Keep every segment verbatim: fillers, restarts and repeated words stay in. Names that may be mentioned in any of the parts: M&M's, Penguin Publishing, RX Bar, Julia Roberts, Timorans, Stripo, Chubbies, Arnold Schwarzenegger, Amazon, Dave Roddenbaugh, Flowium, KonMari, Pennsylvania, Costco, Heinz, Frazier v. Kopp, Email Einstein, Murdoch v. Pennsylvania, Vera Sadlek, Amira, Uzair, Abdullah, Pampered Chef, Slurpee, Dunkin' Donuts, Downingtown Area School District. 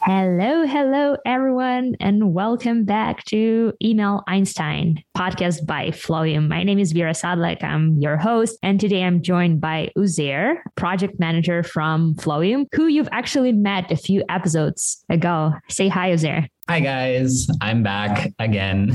Hello, hello, everyone, and welcome back to Email Einstein, podcast by Flowium. My name is Vera Sadlek. I'm your host, and today I'm joined by Uzair, project manager from Flowium, who you've actually met a few episodes ago. Say hi, Uzair. Hi, guys. I'm back again.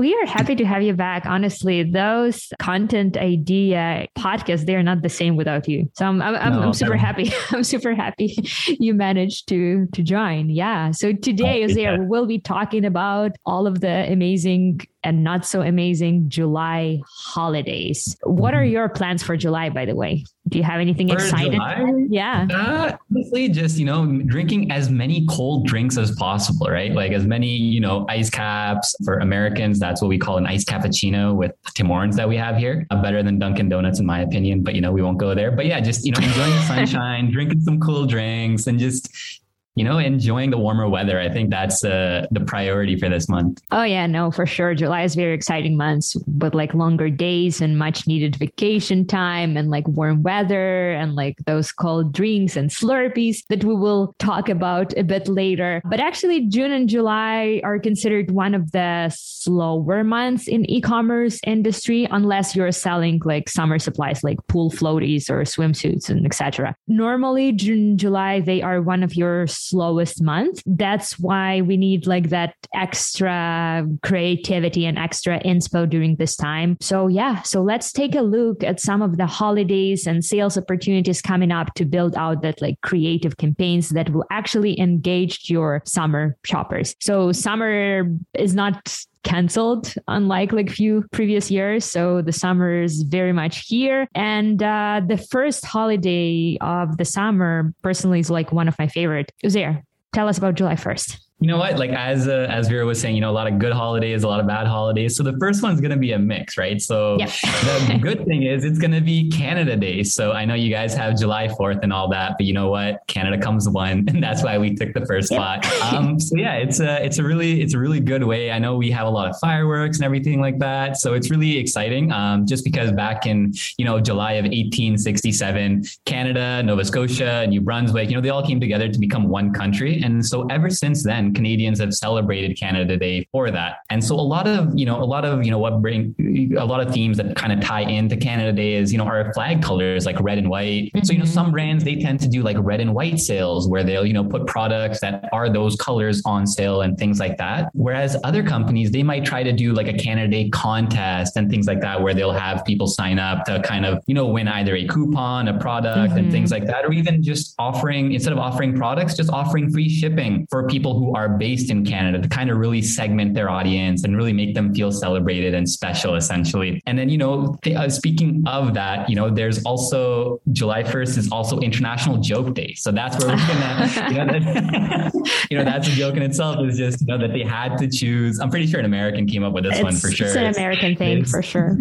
We are happy to have you back. Honestly, those content idea podcasts, they're not the same without you. So I'm, I'm, I'm, no, I'm super no. happy. I'm super happy you managed to, to join. Yeah. So today, Uzair, yeah. we'll be talking about all of the amazing and not so amazing July holidays. What are your plans for July, by the way? Do you have anything for exciting? July? Yeah. Uh, honestly, just, you know, drinking as many cold drinks as possible, right? Like as many, you know, ice caps for Americans. That's what we call an ice cappuccino with Timorans that we have here. Uh, better than Dunkin' Donuts, in my opinion, but, you know, we won't go there. But yeah, just, you know, enjoying the sunshine, drinking some cool drinks, and just, you know, enjoying the warmer weather. I think that's uh, the priority for this month. Oh, yeah, no, for sure. July is a very exciting month with like longer days and much needed vacation time and like warm weather and like those cold drinks and Slurpees that we will talk about a bit later. But actually, June and July are considered one of the slower months in e-commerce industry, unless you're selling like summer supplies like pool floaties or swimsuits and et cetera. Normally, June, July, they are one of your slowest month. That's why we need like that extra creativity and extra inspo during this time. So yeah, so let's take a look at some of the holidays and sales opportunities coming up to build out that like creative campaigns that will actually engage your summer shoppers. So summer is not canceled, unlike like few previous years. So the summer is very much here. And uh, the first holiday of the summer personally is like one of my favorite. Uzair, tell us about July first. You know what? Like as uh, as Vera was saying, you know, a lot of good holidays, a lot of bad holidays. So the first one's going to be a mix, right? So yep. The good thing is it's going to be Canada Day. So I know you guys have July fourth and all that, but you know what? Canada comes one, and that's why we took the first yep. spot. Um, so yeah, it's a it's a really it's a really good way. I know we have a lot of fireworks and everything like that, so it's really exciting. Um, just because back in you know July of eighteen sixty-seven, Canada, Nova Scotia, New Brunswick, you know, they all came together to become one country, and so ever since then, Canadians have celebrated Canada Day for that. And so a lot of, you know, a lot of, you know, what bring a lot of themes that kind of tie into Canada Day is, you know, our flag colors like red and white. Mm-hmm. So, you know, some brands, they tend to do like red and white sales where they'll, you know, put products that are those colors on sale and things like that. Whereas other companies, they might try to do like a Canada Day contest and things like that, where they'll have people sign up to kind of, you know, win either a coupon, a product mm-hmm. and things like that, or even just offering, instead of offering products, just offering free shipping for people who are based in Canada to kind of really segment their audience and really make them feel celebrated and special, essentially. And then, you know, th- uh, speaking of that, you know, there's also July first is also International Joke Day. So that's where we're gonna, you know, that, you know, that's a joke in itself is just, you know, that they had to choose. I'm pretty sure an American came up with this it's, one for sure. It's an American thing it's, for sure.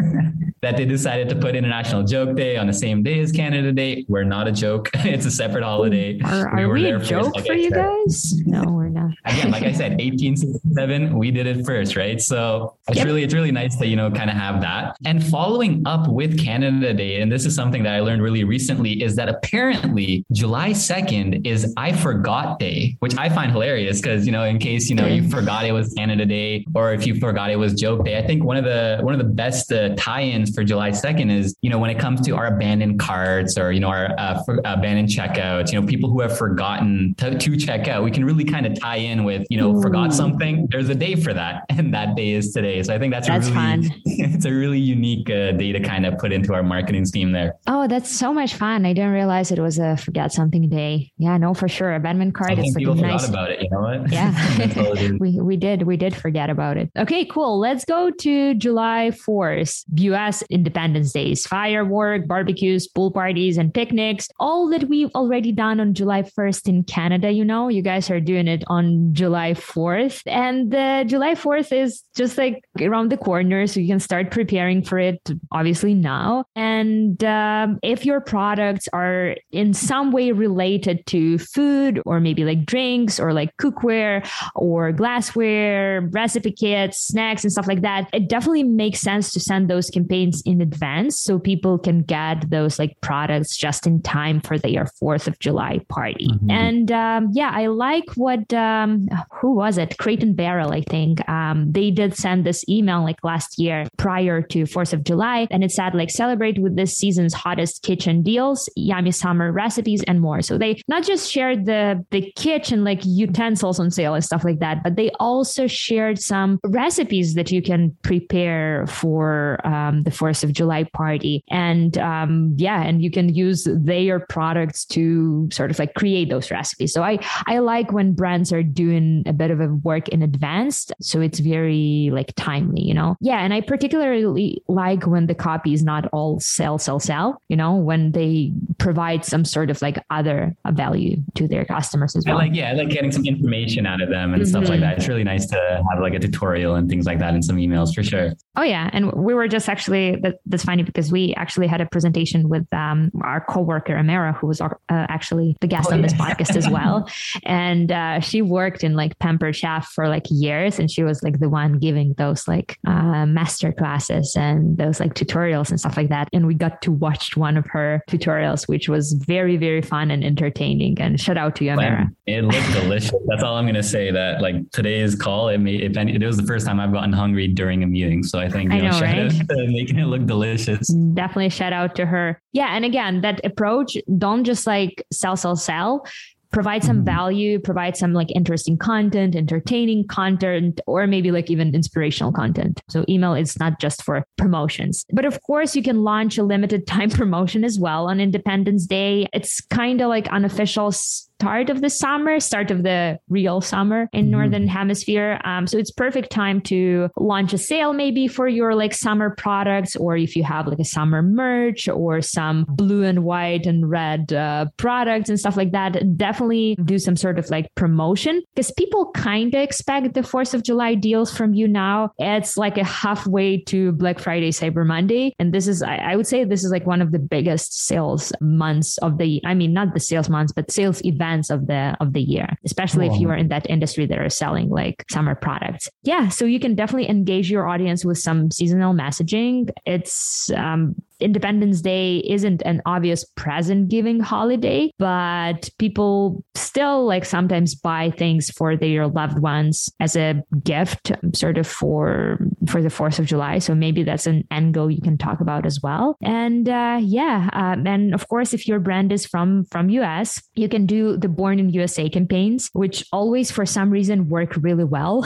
That they decided to put International Joke Day on the same day as Canada Day. We're not a joke. It's a separate holiday. Are, are we, were we there a joke for you guys? No, we're not. Again, like I said, eighteen sixty-seven, we did it first, right? So it's yep. really, it's really nice to, you know, kind of have that. And following up with Canada Day, and this is something that I learned really recently, is that apparently July second is I Forgot Day, which I find hilarious because, you know, in case, you know, you forgot it was Canada Day or if you forgot it was Joke Day, I think one of the, one of the best uh, tie-ins for July second is, you know, when it comes to our abandoned carts or, you know, our uh, for, abandoned checkouts, you know, people who have forgotten to, to check out, we can really kind of tie in with, you know, Ooh. forgot something. There's a day for that. And that day is today. So I think that's, that's really fun. It's a really unique uh, day to kind of put into our marketing scheme there. Oh, that's so much fun. I didn't realize it was a forget something day. Yeah, no, for sure. Abandonment card. I think people forgot nice... about it. You know what? Yeah, we, we did. We did forget about it. Okay, cool. Let's go to July fourth, U S Independence Days, firework, barbecues, pool parties, and picnics. All that we've already done on July first in Canada, you know, you guys are doing it on July fourth. And uh, July fourth is just like around the corner. So you can start preparing for it, obviously now. And um, if your products are in some way related to food or maybe like drinks or like cookware or glassware, recipe kits, snacks and stuff like that, it definitely makes sense to send those campaigns in advance so people can get those like products just in time for their fourth of July party. Mm-hmm. And um, yeah, I like what, um, who was it? Crate and Barrel, I think. Um, they did send this email like last year prior to fourth of July. And it said like, celebrate with this season's hottest kitchen deals, yummy summer recipes and more. So they not just shared the, the kitchen like utensils on sale and stuff like that, but they also shared some recipes that you can prepare for um, the fourth of July party. And um, yeah, and you can use their products to sort of like create those recipes. So I, I like when brands are doing a bit of a work in advance. So it's very like timely, you know? Yeah. And I particularly like when the copy is not all sell, sell, sell, you know, when they provide some sort of like other value to their customers as well. I like, yeah, I like getting some information out of them and mm-hmm. stuff like that. It's really nice to have like a tutorial and things like that in some emails for sure. Oh yeah. And we were just actually, that, that's funny because we actually had a presentation with um, our coworker, Amira, who was uh, actually the guest oh, on this yeah. podcast as well. And uh, she worked in like Pampered Chef for like years. And she was like the one giving those like uh, master classes and those like tutorials and stuff like that. And we got to watch one of her tutorials, which was very, very fun and entertaining. And shout out to you, Amira. It looked delicious. That's all I'm going to say, that like today's call, it made, if any, it was the first time I've gotten hungry during a meeting. So I think, you I know, know shout right? out to making it look delicious. Definitely shout out to her. Yeah. And again, that approach, don't just like sell, sell, sell. Provide some value, provide some like interesting content, entertaining content, or maybe like even inspirational content. So email is not just for promotions. But of course, you can launch a limited time promotion as well on Independence Day. It's kind of like unofficial start of the summer, start of the real summer in mm-hmm. Northern Hemisphere. Um, so it's perfect time to launch a sale maybe for your like summer products, or if you have like a summer merch or some blue and white and red uh, products and stuff like that. Definitely do some sort of like promotion, because people kind of expect the fourth of July deals from you now. It's like a halfway to Black Friday, Cyber Monday. And this is, I, I would say this is like one of the biggest sales months of the, I mean, not the sales months, but sales events of the of the year, especially oh. if you are in that industry that are selling like summer products. Yeah, so you can definitely engage your audience with some seasonal messaging. It's um Independence Day isn't an obvious present giving holiday, but people still like sometimes buy things for their loved ones as a gift, sort of for for the fourth of July. So maybe that's an angle you can talk about as well. And uh, yeah, um, and of course, if your brand is from from U S, you can do the Born in U S A campaigns, which always for some reason work really well.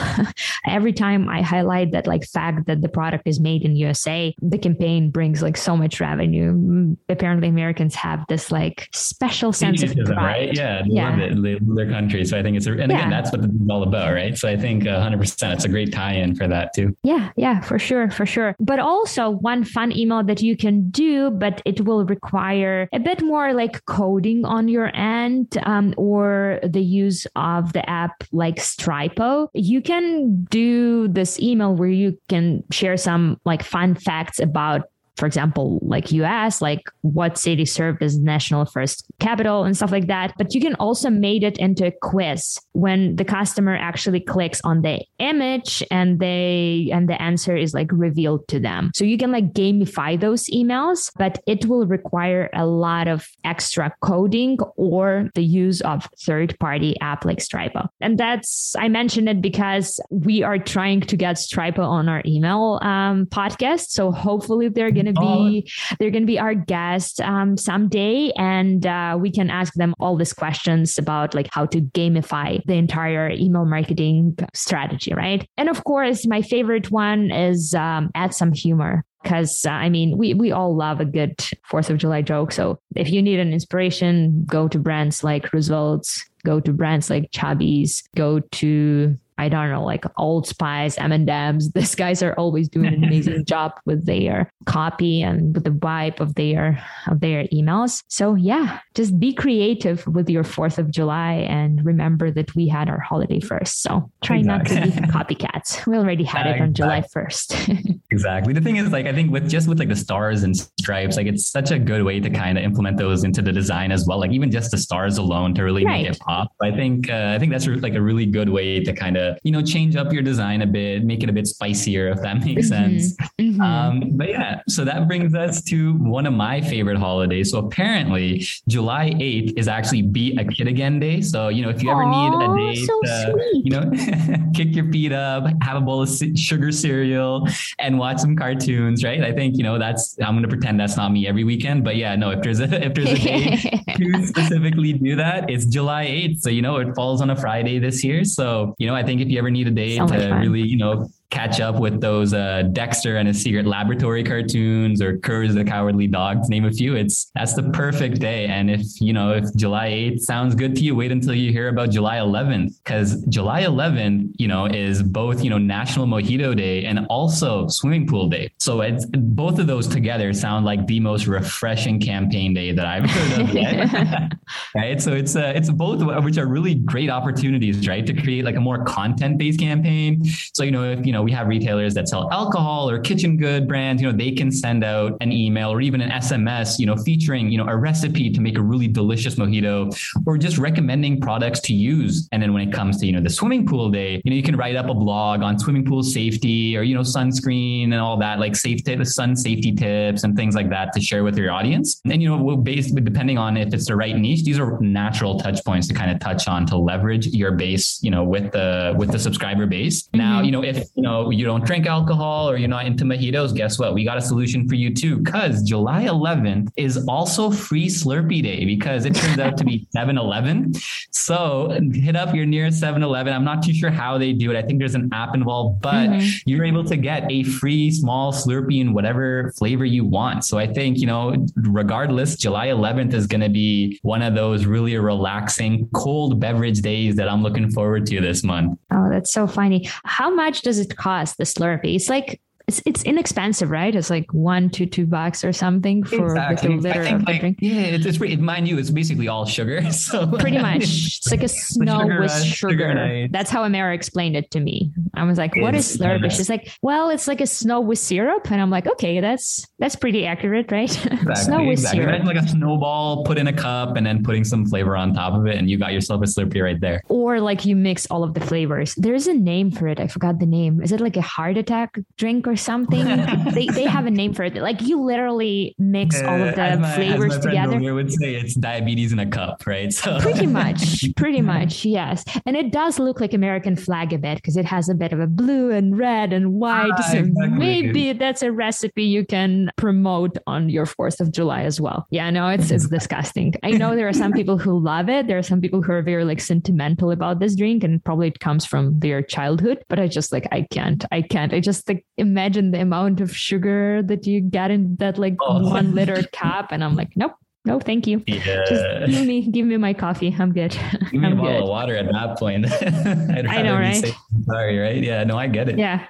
Every time I highlight that like fact that the product is made in U S A, the campaign brings like so much revenue. Apparently Americans have this like special sense of pride. Right? Yeah, they yeah. love it. They love their country. So I think it's, a, and yeah. again, that's what it's all about, right? So I think one hundred percent it's a great tie-in for that too. Yeah, yeah, for sure, for sure. But also one fun email that you can do, but it will require a bit more like coding on your end um, or the use of the app like Stripo. You can do this email where you can share some like fun facts about, for example, like U S, like what city served as national first capital and stuff like that. But you can also make it into a quiz when the customer actually clicks on the image and they and the answer is like revealed to them. So you can like gamify those emails, but it will require a lot of extra coding or the use of third-party app like Stripo. And that's, I mentioned it because we are trying to get Stripo on our email um, podcast. So hopefully they're going to be, they're going to be our guest um, someday. And uh, uh, we can ask them all these questions about like how to gamify the entire email marketing strategy, right? And of course, my favorite one is um, add some humor. Because uh, I mean, we we all love a good fourth of July joke. So if you need an inspiration, go to brands like Results, go to brands like Chubbies, go to, I don't know, like Old Spice, M and M's. These guys are always doing an amazing job with their copy and with the vibe of their of their emails. So yeah, just be creative with your fourth of July and remember that we had our holiday first. So try exactly. not to be copycats. We already had it on July first. Exactly. The thing is, like, I think with just with like the stars and stripes, like it's such a good way to kind of implement those into the design as well. Like even just the stars alone to really right. make it pop. I think uh, I think that's like a really good way to kind of, you know, change up your design a bit, make it a bit spicier, if that makes mm-hmm. sense. Mm-hmm. Um, but yeah, so that brings us to one of my favorite holidays. So apparently July eighth is actually Be a Kid Again Day. So, you know, if you ever Aww, need a day so to, sweet. you know, kick your feet up, have a bowl of sugar cereal and watch some cartoons, right? I think, you know, that's, I'm going to pretend that's not me every weekend, but yeah, no, if there's a, if there's a day to specifically do that, it's July eighth. So, you know, it falls on a Friday this year. So, you know, I think if you ever need a day so to really, you know, catch up with those uh, Dexter and His Secret Laboratory cartoons or Courage the Cowardly Dog, to name a few, it's that's the perfect day. And if, you know, if July eighth sounds good to you, wait until you hear about July eleventh, because July eleventh, you know, is both, you know, National Mojito Day and also Swimming Pool Day. So it's, both of those together sound like the most refreshing campaign day that I've heard of yet. Right? So it's uh, it's both, which are really great opportunities, right? To create like a more content-based campaign. So, you know, if, you know, Know, we have retailers that sell alcohol or kitchen good brands, you know, they can send out an email or even an S M S, you know, featuring, you know, a recipe to make a really delicious mojito or just recommending products to use. And then when it comes to, you know, the swimming pool day, you know, you can write up a blog on swimming pool safety or, you know, sunscreen and all that, like safe tips, sun safety tips and things like that to share with your audience. And, you know, we'll based, depending on if it's the right niche, these are natural touch points to kind of touch on to leverage your base, you know, with the, with the subscriber base. Now, you know, if, you know, you don't drink alcohol or you're not into mojitos, guess what? We got a solution for you too, because July eleventh is also Free Slurpee Day, because it turns out to be seven eleven. So hit up your nearest seven eleven. I'm not too sure how they do it. I think there's an app involved, but mm-hmm. you're able to get a free small Slurpee in whatever flavor you want. So I think, you know, regardless, July eleventh is going to be one of those really relaxing cold beverage days that I'm looking forward to this month. Oh, that's so funny. How much does it cost, the Slurpee? It's like, It's, it's inexpensive, right? It's like one to two bucks or something for exactly. a liter of like, drink. Yeah, it's, it's pretty, mind you, it's basically all sugar. So pretty much, it's like a snow sugar, with sugar. sugar right. That's how Amira explained it to me. I was like, "What it's, is Slurpee?" Yeah. She's like, "Well, it's like a snow with syrup." And I'm like, "Okay, that's that's pretty accurate, right?" Exactly, snow with exactly. syrup, like a snowball put in a cup and then putting some flavor on top of it, and you got yourself a Slurpee right there. Or like you mix all of the flavors. There is a name for it. I forgot the name. Is it like a heart attack drink or something? they they have a name for it. Like you literally mix uh, all of the as my, flavors as my friend together. I would say it's diabetes in a cup, right? So pretty much, pretty much, yes. And it does look like American flag a bit because it has a bit of a blue and red and white. Ah, so exactly. Maybe that's a recipe you can promote on your fourth of July as well. Yeah, no, it's it's disgusting. I know there are some people who love it. There are some people who are very like sentimental about this drink, and probably it comes from their childhood. But I just like I can't, I can't. I just like imagine. Imagine the amount of sugar that you get in that like oh. one liter cup. And I'm like, nope. No, thank you. Yeah. Just give me, give me my coffee. I'm good. Give me I'm a bottle good. of water at that point. I'd I know, right? Sorry, right? Yeah, no, I get it. Yeah.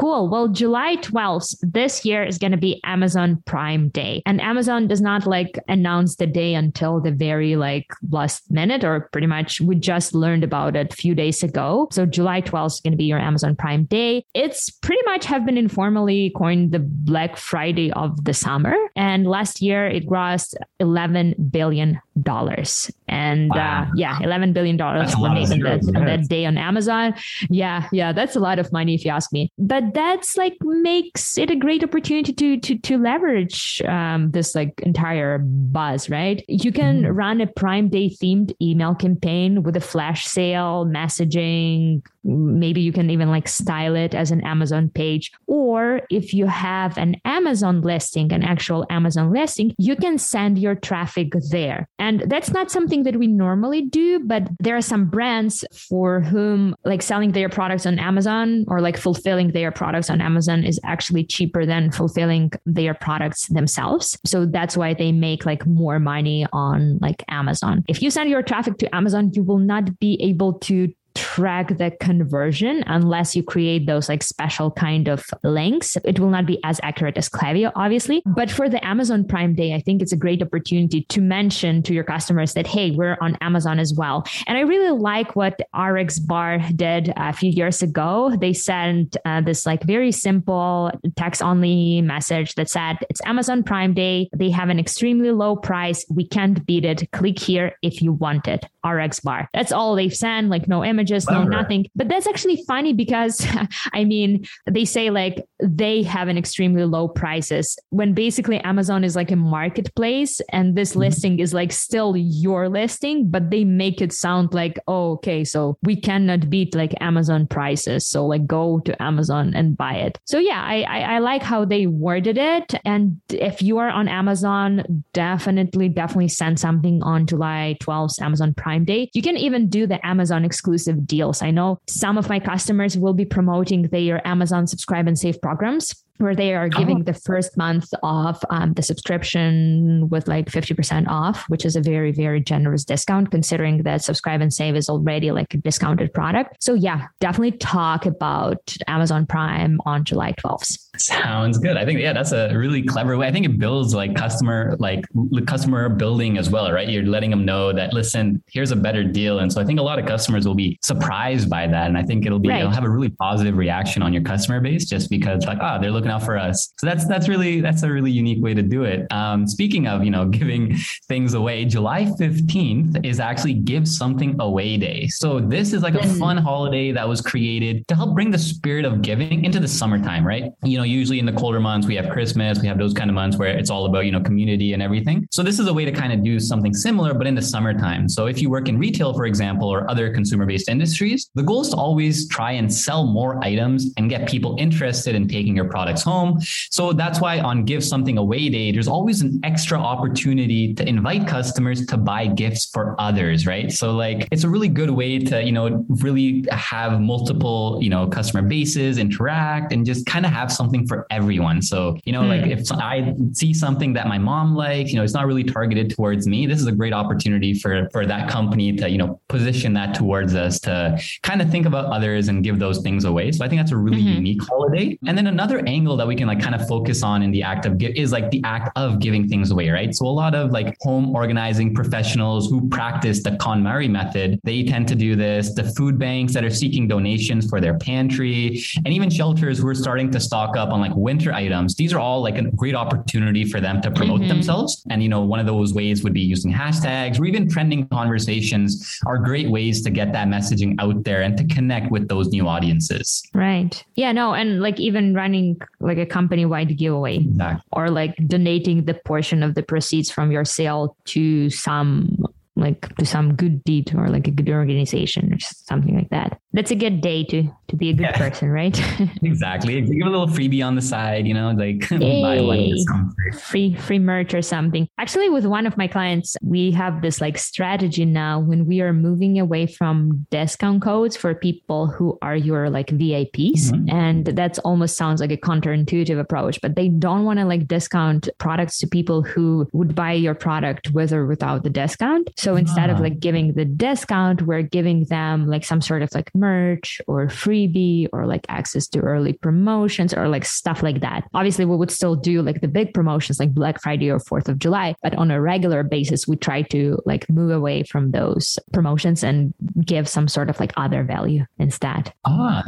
Cool. Well, July twelfth this year is going to be Amazon Prime Day. And Amazon does not like announce the day until the very like last minute, or pretty much we just learned about it a few days ago. So July twelfth is going to be your Amazon Prime Day. It's pretty much have been informally coined the Black Friday of the summer. And last year it grossed eleven billion dollars. And wow. uh, yeah, eleven billion dollars for making that, that day on Amazon. Yeah, yeah, that's a lot of money if you ask me. But that's like makes it a great opportunity to to to leverage um, this like entire buzz, right? You can mm-hmm. run a Prime Day themed email campaign with a flash sale, messaging, Maybe you can even like style it as an Amazon page. Or if you have an Amazon listing, an actual Amazon listing, you can send your traffic there. And that's not something that we normally do, but there are some brands for whom like selling their products on Amazon or like fulfilling their products on Amazon is actually cheaper than fulfilling their products themselves. So that's why they make like more money on like Amazon. If you send your traffic to Amazon, you will not be able to track the conversion unless you create those like special kind of links. It will not be as accurate as Klaviyo, obviously. But for the Amazon Prime Day, I think it's a great opportunity to mention to your customers that, hey, we're on Amazon as well. And I really like what R X Bar did a few years ago. They sent uh, this like very simple text only message that said, it's Amazon Prime Day. They have an extremely low price. We can't beat it. Click here if you want it. R X Bar. That's all they've sent, like no images. Just know nothing. But that's actually funny because, I mean, they say like they have an extremely low prices when basically Amazon is like a marketplace and this mm-hmm. listing is like still your listing, but they make it sound like, oh, okay, so we cannot beat like Amazon prices. So like go to Amazon and buy it. So yeah, I, I, I like how they worded it. And if you are on Amazon, definitely, definitely send something on July twelfth, Amazon Prime Day. You can even do the Amazon exclusive deals. I know some of my customers will be promoting their Amazon subscribe and save programs, where they are giving oh. the first month of um, the subscription with like fifty percent off, which is a very, very generous discount considering that subscribe and save is already like a discounted product. So yeah, definitely talk about Amazon Prime on July twelfth. Sounds good. I think, yeah, that's a really clever way. I think it builds like customer, like customer building as well, right? You're letting them know that, listen, here's a better deal. And so I think a lot of customers will be surprised by that. And I think it'll be, right. You'll have a really positive reaction on your customer base just because like, ah, oh, they're looking out for us. So that's that's really that's a really unique way to do it. Um, speaking of, you know, giving things away, July fifteenth is actually Give Something Away Day. So this is like a fun holiday that was created to help bring the spirit of giving into the summertime, right? You know, usually in the colder months, we have Christmas, we have those kind of months where it's all about, you know, community and everything. So this is a way to kind of do something similar, but in the summertime. So if you work in retail, for example, or other consumer-based industries, the goal is to always try and sell more items and get people interested in taking your products home. So that's why on Give Something Away Day, there's always an extra opportunity to invite customers to buy gifts for others, right? So like, it's a really good way to, you know, really have multiple, you know, customer bases interact and just kind of have something for everyone. So, you know, hmm. like if I see something that my mom likes, you know, it's not really targeted towards me. This is a great opportunity for, for that company to, you know, position that towards us to kind of think about others and give those things away. So I think that's a really mm-hmm. unique holiday. And then another angle that we can like kind of focus on in the act of give is like the act of giving things away, right? So a lot of like home organizing professionals who practice the KonMari method, they tend to do this. The food banks that are seeking donations for their pantry, and even shelters who are starting to stock up on like winter items. These are all like a great opportunity for them to promote mm-hmm. themselves. And, you know, one of those ways would be using hashtags or even trending conversations are great ways to get that messaging out there and to connect with those new audiences. Right. Yeah, no. And like even running like a company-wide giveaway exactly. or like donating the portion of the proceeds from your sale to some like to some good deed or like a good organization or something like that. That's a good day to to be a good yeah. person, right? Exactly. Give a little freebie on the side, you know, like buy one free free merch or something. Actually, with one of my clients, we have this like strategy now when we are moving away from discount codes for people who are your like V I Ps. Mm-hmm. And that's almost sounds like a counterintuitive approach, but they don't want to like discount products to people who would buy your product with or without the discount. So instead ah. of like giving the discount, we're giving them like some sort of like merch or freebie or like access to early promotions or like stuff like that. Obviously, we would still do like the big promotions like Black Friday or fourth of July, but on a regular basis, we try to like move away from those promotions and give some sort of like other value instead. Ah,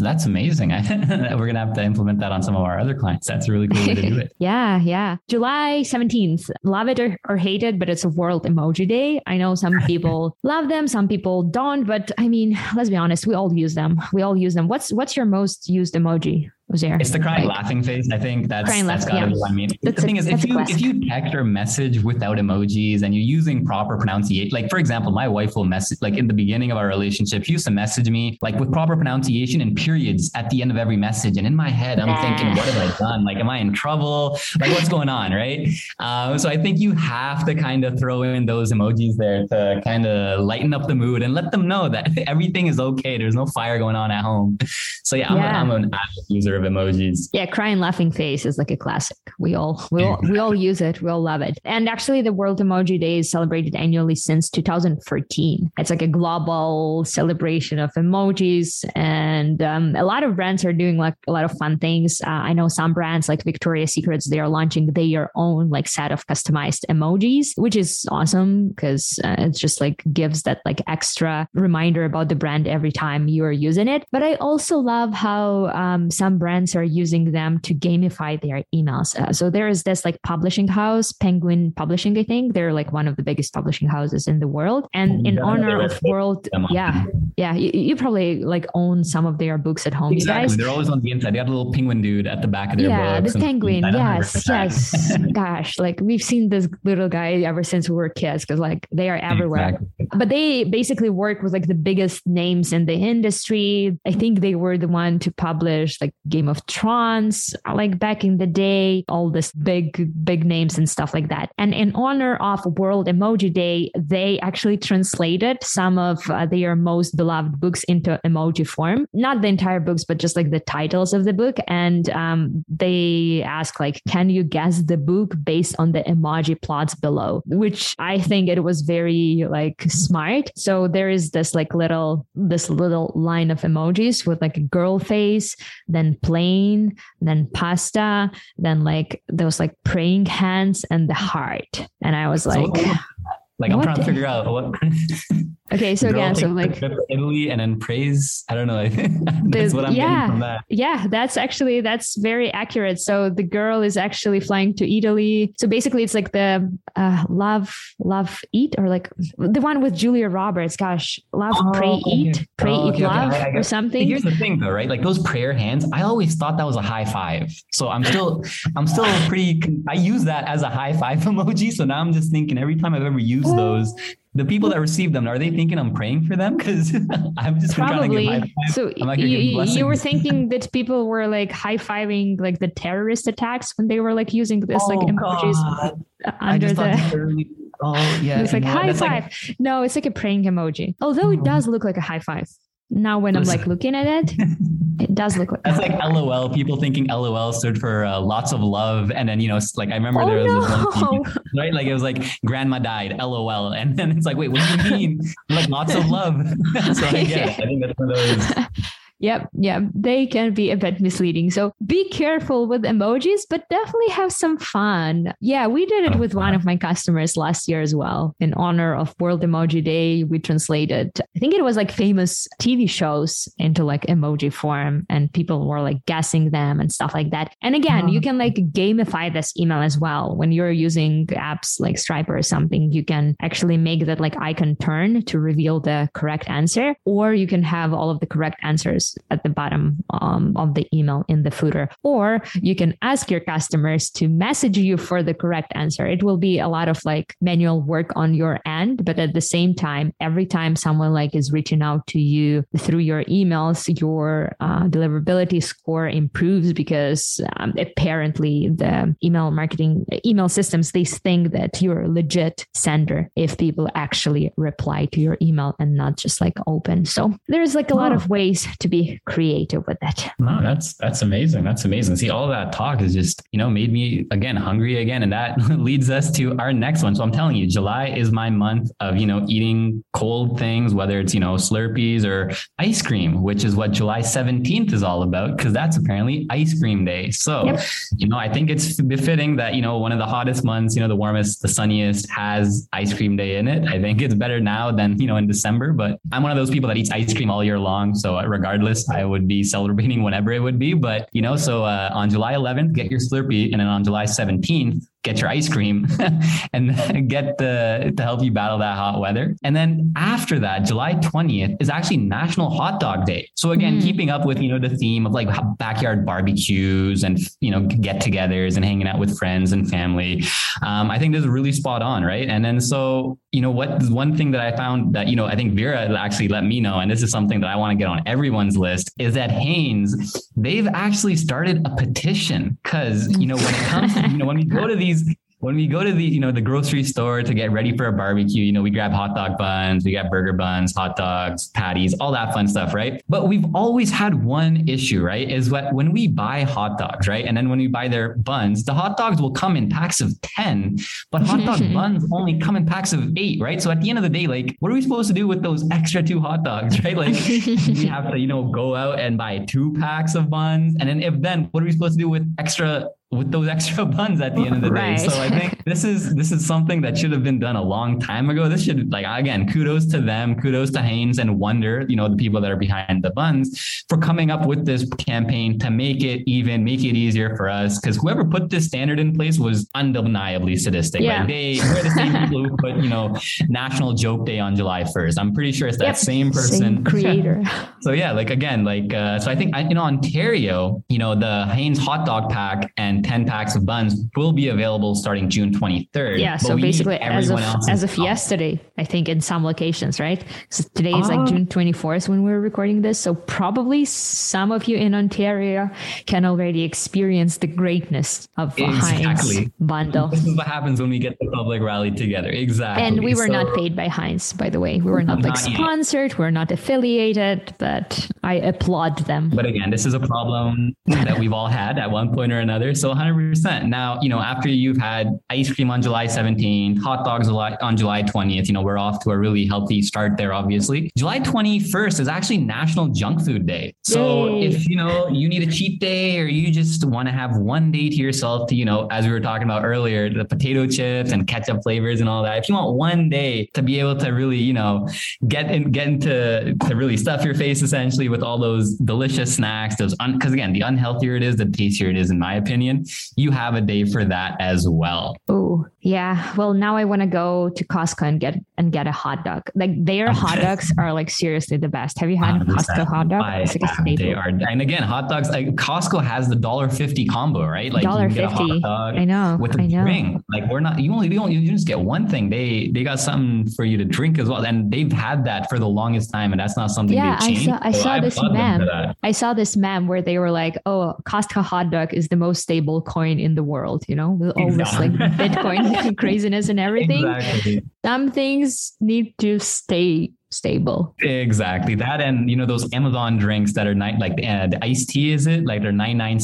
that's amazing. We're going to have to implement that on some of our other clients. That's a really cool way to do it. yeah, yeah. July seventeenth. Love it or, or hate it, but it's a World Emoji Day. I know some people love them, some people don't, but I mean, let's be honest, we all use them. We all use them. What's what's your most used emoji? Uzair. It's the crying like, laughing face. I think that's, crying, that's got to yeah. be what I mean. That's the a, thing is, if you if you text or message without emojis and you're using proper pronunciation, like for example, my wife will message, like in the beginning of our relationship, she used to message me like with proper pronunciation and periods at the end of every message. And in my head, I'm nah. thinking, what have I done? Like, am I in trouble? Like, what's going on, right? Um, so I think you have to kind of throw in those emojis there to kind of lighten up the mood and let them know that everything is okay. There's no fire going on at home. So yeah, I'm, yeah. A, I'm an avid user of emojis. Yeah, crying laughing face is like a classic. We all we all, we all use it. We all love it. And actually, the World Emoji Day is celebrated annually since two thousand fourteen. It's like a global celebration of emojis, and um, a lot of brands are doing like a lot of fun things. Uh, I know some brands like Victoria's Secret, they are launching their own like set of customized emojis, which is awesome because uh, it just like gives that like extra reminder about the brand every time you are using it. But I also love how um, some brands brands are using them to gamify their emails. Uh, so there is this like publishing house, Penguin Publishing, I think. They're like one of the biggest publishing houses in the world. And in yeah, honor of World... Yeah. Yeah. You, you probably like own some of their books at home. Exactly. You guys. They're always on the inside. They got a little penguin dude at the back of their yeah, books. Yeah, the penguin. Yes. Yes. Gosh. Like we've seen this little guy ever since we were kids because like they are everywhere. Exactly. But they basically work with like the biggest names in the industry. I think they were the one to publish like Game of Thrones, like back in the day, all this big, big names and stuff like that. And in honor of World Emoji Day, they actually translated some of uh, their most beloved books into emoji form. Not the entire books, but just like the titles of the book. And um, they ask like, can you guess the book based on the emoji plots below? Which I think it was very like smart. So there is this like little, this little line of emojis with like a girl face, then plane, then pasta, then like those like praying hands and the heart. And I was so, like, like I'm trying to figure out what. Okay, so again, so like Italy and then praise. I don't know. That's the, what I'm yeah, getting from that. Yeah, that's actually that's very accurate. So the girl is actually flying to Italy. So basically, it's like the uh, love, love, eat, or like the one with Julia Roberts. Gosh, love, oh, pray, eat, okay. pray, oh, eat, okay, love, okay, okay. or something. Here's the thing, though, right? Like those prayer hands. I always thought that was a high five. So I'm still, I'm still pretty. I use that as a high five emoji. So now I'm just thinking every time I've ever used oh. those. The people that receive them, are they thinking I'm praying for them? Because I'm just probably. Trying to give so I'm like, you, you were thinking that people were like high fiving like the terrorist attacks when they were like using this oh, like emojis God. Under the. Oh yeah, it's like no, high five. Like, no, it's like a praying emoji. Although it does look like a high five. Now when I'm like looking at it, it does look like that's like LOL. People thinking LOL stood for uh, lots of love, and then you know, like I remember oh, there was no. this one thing, right, like it was like grandma died, LOL, and then it's like, wait, what do you mean? Like lots of love. So I guess I think that's one of those. Yep. Yeah. They can be a bit misleading. So be careful with emojis, but definitely have some fun. Yeah. We did it with one of my customers last year as well. In honor of World Emoji Day, we translated, I think it was like famous T V shows into like emoji form, and people were like guessing them and stuff like that. And again, you can like gamify this email as well. When you're using apps like Stripo or something, you can actually make that like icon turn to reveal the correct answer, or you can have all of the correct answers at the bottom um, of the email in the footer, or you can ask your customers to message you for the correct answer. It will be a lot of like manual work on your end, but at the same time, every time someone like is reaching out to you through your emails, your uh, deliverability score improves because um, apparently the email marketing email systems, they think that you're a legit sender if people actually reply to your email and not just like open. So there's like a lot oh. of ways to be creative with that. No, that's that's amazing. That's amazing. See, all that talk is just, you know, made me again hungry again. And that leads us to our next one. So I'm telling you, July is my month of, you know, eating cold things, whether it's, you know, Slurpees or ice cream, which is what July seventeenth is all about, because that's apparently ice cream day. So, yep. you know, I think it's befitting that, you know, one of the hottest months, you know, the warmest, the sunniest has ice cream day in it. I think it's better now than, you know, in December, but I'm one of those people that eats ice cream all year long. So regardless, I would be celebrating whenever it would be. But, you know, so uh, on July eleventh, get your Slurpee. And then on July seventeenth, get your ice cream and get the to help you battle that hot weather. And then after that, July twentieth is actually National Hot Dog Day. So again, mm. keeping up with, you know, the theme of like backyard barbecues and, you know, get togethers and hanging out with friends and family. Um, I think this is really spot on. Right. And then, so, you know, what one thing that I found that, you know, I think Vera actually let me know, and this is something that I want to get on everyone's list, is that Heinz, they've actually started a petition. Cause you know, when it comes to, you know, when we go to these, when we go to the, you know, the grocery store to get ready for a barbecue, you know, we grab hot dog buns, we got burger buns, hot dogs, patties, all that fun stuff, right? But we've always had one issue, right? Is what when we buy hot dogs, right? And then when we buy their buns, the hot dogs will come in packs of ten, but hot dog buns only come in packs of eight, right? So at the end of the day, like, what are we supposed to do with those extra two hot dogs, right? Like, we have to, you know, go out and buy two packs of buns. And then if then, what are we supposed to do with extra with those extra buns at the end of the day. Right. So I think this is, this is something that should have been done a long time ago. This should, like, again, kudos to them, kudos to Heinz and Wonder, you know, the people that are behind the buns for coming up with this campaign to make it even, make it easier for us. Cause whoever put this standard in place was undeniably sadistic. Yeah. Like they were the same people who put, you know, National Joke Day on July first. I'm pretty sure it's that yep. same person. Same creator. So yeah, like again, like, uh, so I think in Ontario, you know, the Heinz hot dog pack and ten packs of buns will be available starting June twenty-third. Yeah. So basically as of, as of yesterday, I think in some locations, right? So today is like June twenty-fourth when we're recording this. So probably some of you in Ontario can already experience the greatness of Heinz bundle. This is what happens when we get the public rally together. Exactly. And we were not paid by Heinz, by the way. We were not like sponsored. We're not affiliated, but I applaud them. But again, this is a problem that we've all had at one point or another. So one hundred percent. Now, you know, after you've had ice cream on July seventeenth, hot dogs on July twentieth, you know, we're off to a really healthy start there, obviously. July twenty-first is actually National Junk Food Day. So Yay. if, you know, you need a cheat day or you just want to have one day to yourself to, you know, as we were talking about earlier, the potato chips and ketchup flavors and all that. If you want one day to be able to really, you know, get in, get into to really stuff your face essentially with all those delicious snacks, those, un- cause again, the unhealthier it is, the tastier it is, in my opinion. You have a day for that as well. Oh, yeah. Well, now I want to go to Costco and get and get a hot dog. Like their hot dogs are like seriously the best. Have you had a Costco hot dog? I, it's like a they are, and again, hot dogs. Like Costco has the one dollar fifty combo, right? Like one dollar fifty. I know. With a drink, like we're not. You only you only you just get one thing. They they got something for you to drink as well, and they've had that for the longest time, and that's not something. Yeah, they've changed. I saw, I so saw I this meme. I saw this meme where they were like, "Oh, Costco hot dog is the most stable coin in the world," you know, with all exactly. this like Bitcoin craziness and everything. Exactly. Some things need to stay stable. Exactly that. And you know, those Amazon drinks that are ni- like uh, the iced tea, is it like they're ninety-nine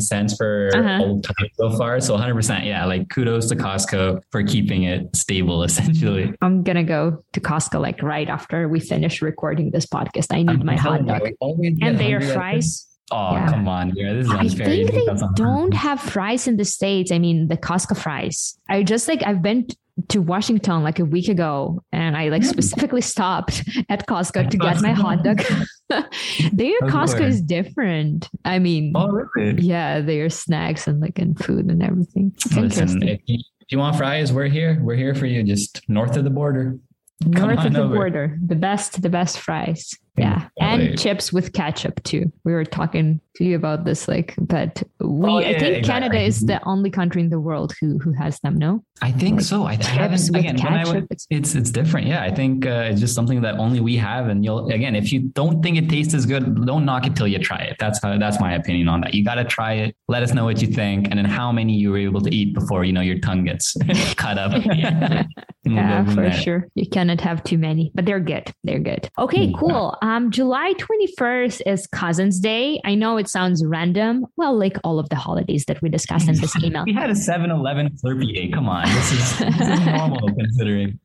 cents for uh-huh. old time so far. So one hundred percent. Yeah. Like kudos to Costco for keeping it stable. Essentially. I'm going to go to Costco like right after we finish recording this podcast. I need I'm my hot dog you, and their fries. Oh, yeah. Come on. Yeah, this is unfair. I think, think they don't have fries in the States. I mean, the Costco fries. I just like, I've been to Washington like a week ago and I like specifically stopped at Costco to get my hot dog. Their Costco is different. I mean, oh, really? Yeah, their snacks and like and food and everything. It's Listen, interesting. If you, if you want fries, we're here. We're here for you. Just north of the border. North of the over. border. The best, the best fries. Yeah. And Wait. chips with ketchup too. We were talking to you about this, like, but we, oh, yeah, I think exactly. Canada is the only country in the world who, who has them. No, I think like, so. I, I haven't, again, when I went, it's, it's different. Yeah. I think uh, it's just something that only we have. And you'll, again, if you don't think it tastes as good, don't knock it till you try it. That's how, that's my opinion on that. You got to try it. Let us know what you think. And then how many you were able to eat before, you know, your tongue gets cut up. Yeah, yeah for there. sure. You cannot have too many, but they're good. They're good. Okay, cool. Yeah. Um, July twenty-first is Cousins Day. I know it sounds random. Well, like all of the holidays that we discussed in this email. We had a seven eleven Slurpee Day. Come on. This is, this is normal considering.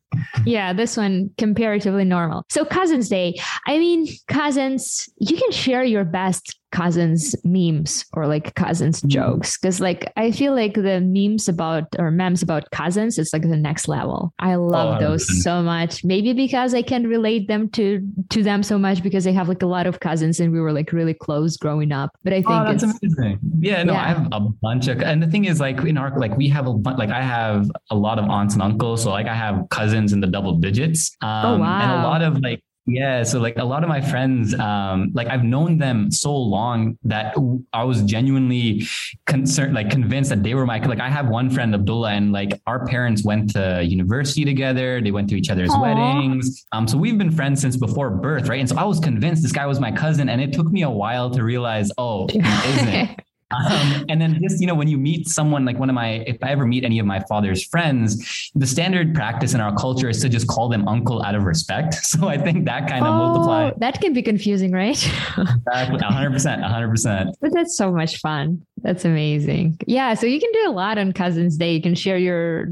Yeah, this one comparatively normal. So Cousins Day. I mean, cousins, you can share your best cousins memes or like cousins mm-hmm. jokes. Cause like, I feel like the memes about or memes about cousins, it's like the next level. I love oh, those so much, maybe because I can relate them to, to them so much because I have like a lot of cousins and we were like really close growing up, but I think oh, that's it's, amazing. Yeah, no, yeah. I have a bunch of, and the thing is like in our, like we have a like, I have a lot of aunts and uncles. So like I have cousins in the double digits um, oh, wow. and a lot of like, yeah. So like a lot of my friends, um, like I've known them so long that I was genuinely concerned, like convinced that they were my, like I have one friend, Abdullah, and like our parents went to university together. They went to each other's Aww. weddings. Um, so we've been friends since before birth. Right. And so I was convinced this guy was my cousin, and it took me a while to realize, oh, he isn't. Um, and then just, you know, when you meet someone, like one of my, if I ever meet any of my father's friends, the standard practice in our culture is to just call them uncle out of respect. So I think that kind of oh, multiplies. That can be confusing, right? Exactly. one hundred percent, one hundred percent. But that's so much fun. That's amazing. Yeah. So you can do a lot on Cousins Day. You can share your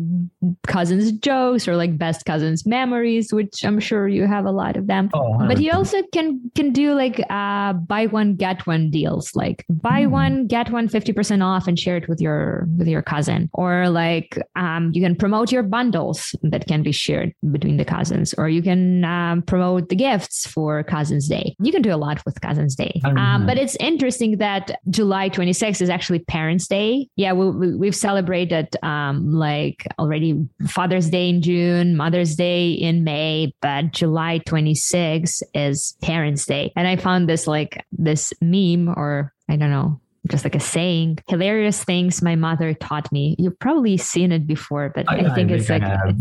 cousins jokes or like best cousins memories, which I'm sure you have a lot of them, oh, but you also can, can do like uh buy one, get one deals, like buy mm. one, get one fifty percent off and share it with your, with your cousin, or like um you can promote your bundles that can be shared between the cousins, or you can um, promote the gifts for Cousins Day. You can do a lot with Cousins Day. Um, um, but it's interesting that July twenty-sixth is actually Actually, Parents' Day. Yeah, we, we, we've celebrated um, like already Father's Day in June, Mother's Day in May, but July twenty-sixth is Parents' Day. And I found this like this meme, or I don't know, just like a saying, hilarious things my mother taught me. You've probably seen it before, but I, I think I it's like... so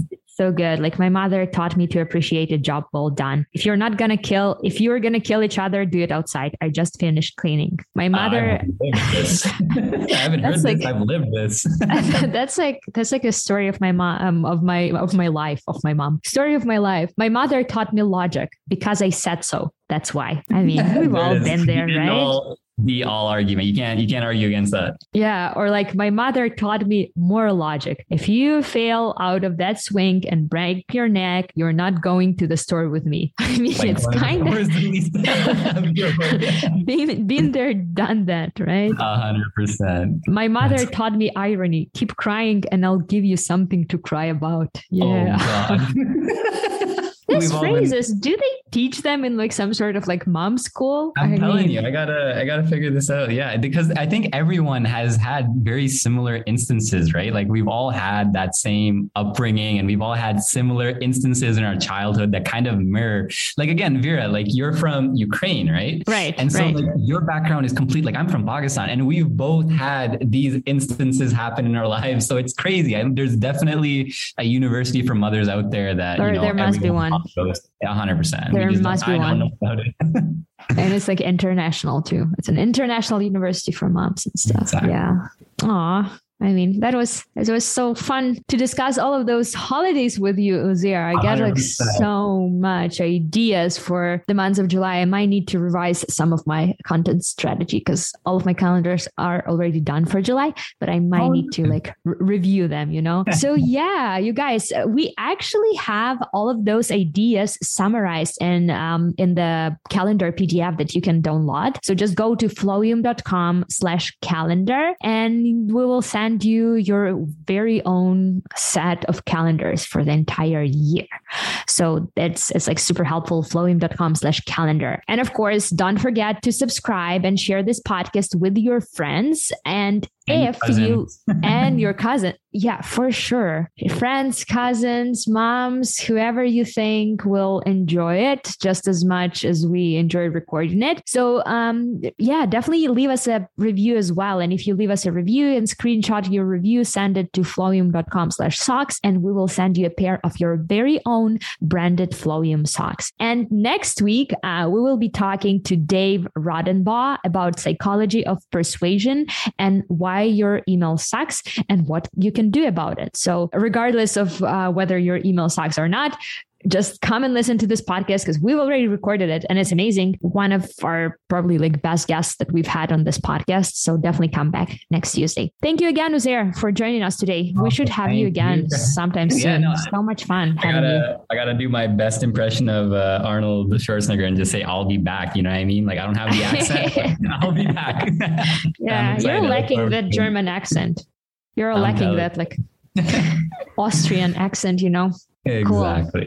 good. Like my mother taught me to appreciate a job well done. If you're not going to kill, if you're going to kill each other, do it outside. I just finished cleaning. My mother. Uh, I haven't, this. I haven't heard like, this. I've lived this. that's like, that's like a story of my mom, um, of my, of my life, of my mom story of my life. My mother taught me logic because I said so. That's why. I mean, we've all is. been there, right? All- The all argument. You can't, you can't argue against that. Yeah. Or like my mother taught me more logic. If you fail out of that swing and break your neck, you're not going to the store with me. I mean, like, it's kind of the been, been there, done that, right? A hundred percent. My mother That's... taught me irony. Keep crying and I'll give you something to cry about. Yeah. Oh, God. These phrases, been... do they teach them in like some sort of like mom school? I'm I telling mean... you, I gotta, I gotta figure this out. Yeah. Because I think everyone has had very similar instances, right? Like we've all had that same upbringing and we've all had similar instances in our childhood that kind of mirror, like, again, Vera, like you're from Ukraine, right? Right. And so right. Like, your background is complete. Like I'm from Pakistan, and we've both had these instances happen in our lives. So it's crazy. I, there's definitely a university for mothers out there that, or you know, there must be one. one hundred percent. There must be one. And it's like international too. It's an international university for moms and stuff. Exactly. Yeah. Aw. I mean, that was, it was so fun to discuss all of those holidays with you, Uzair. I got like so much ideas for the months of July. I might need to revise some of my content strategy because all of my calendars are already done for July, but I might oh, need to like re- review them, you know? So yeah, you guys, we actually have all of those ideas summarized in, um, in the calendar P D F that you can download. So just go to flowium.com slash calendar and we will send you your very own set of calendars for the entire year. So that's, it's like super helpful. Flowium.com slash calendar. And of course, don't forget to subscribe and share this podcast with your friends. And if you and your cousin, yeah, for sure. Friends, cousins, moms, whoever you think will enjoy it just as much as we enjoy recording it. So um, yeah, definitely leave us a review as well. And if you leave us a review and screenshot your review, send it to flowium.com slash socks and we will send you a pair of your very own branded Flowium socks. And next week, uh, we will be talking to Dave Roddenbaugh about psychology of persuasion and why your email sucks and what you can do about it. So regardless of uh, whether your email sucks or not, just come and listen to this podcast because we've already recorded it and it's amazing. One of our probably like best guests that we've had on this podcast. So definitely come back next Tuesday. Thank you again, Uzair, for joining us today. We should have Thank you again you. sometime soon. Yeah, no, so much fun. I gotta, I gotta do my best impression of uh, Arnold Schwarzenegger and just say, I'll be back. You know what I mean? Like, I don't have the accent, but I'll be back. Yeah, you're lacking that German accent. You're I'm lacking valid. that like Austrian accent, you know? Exactly. Cool.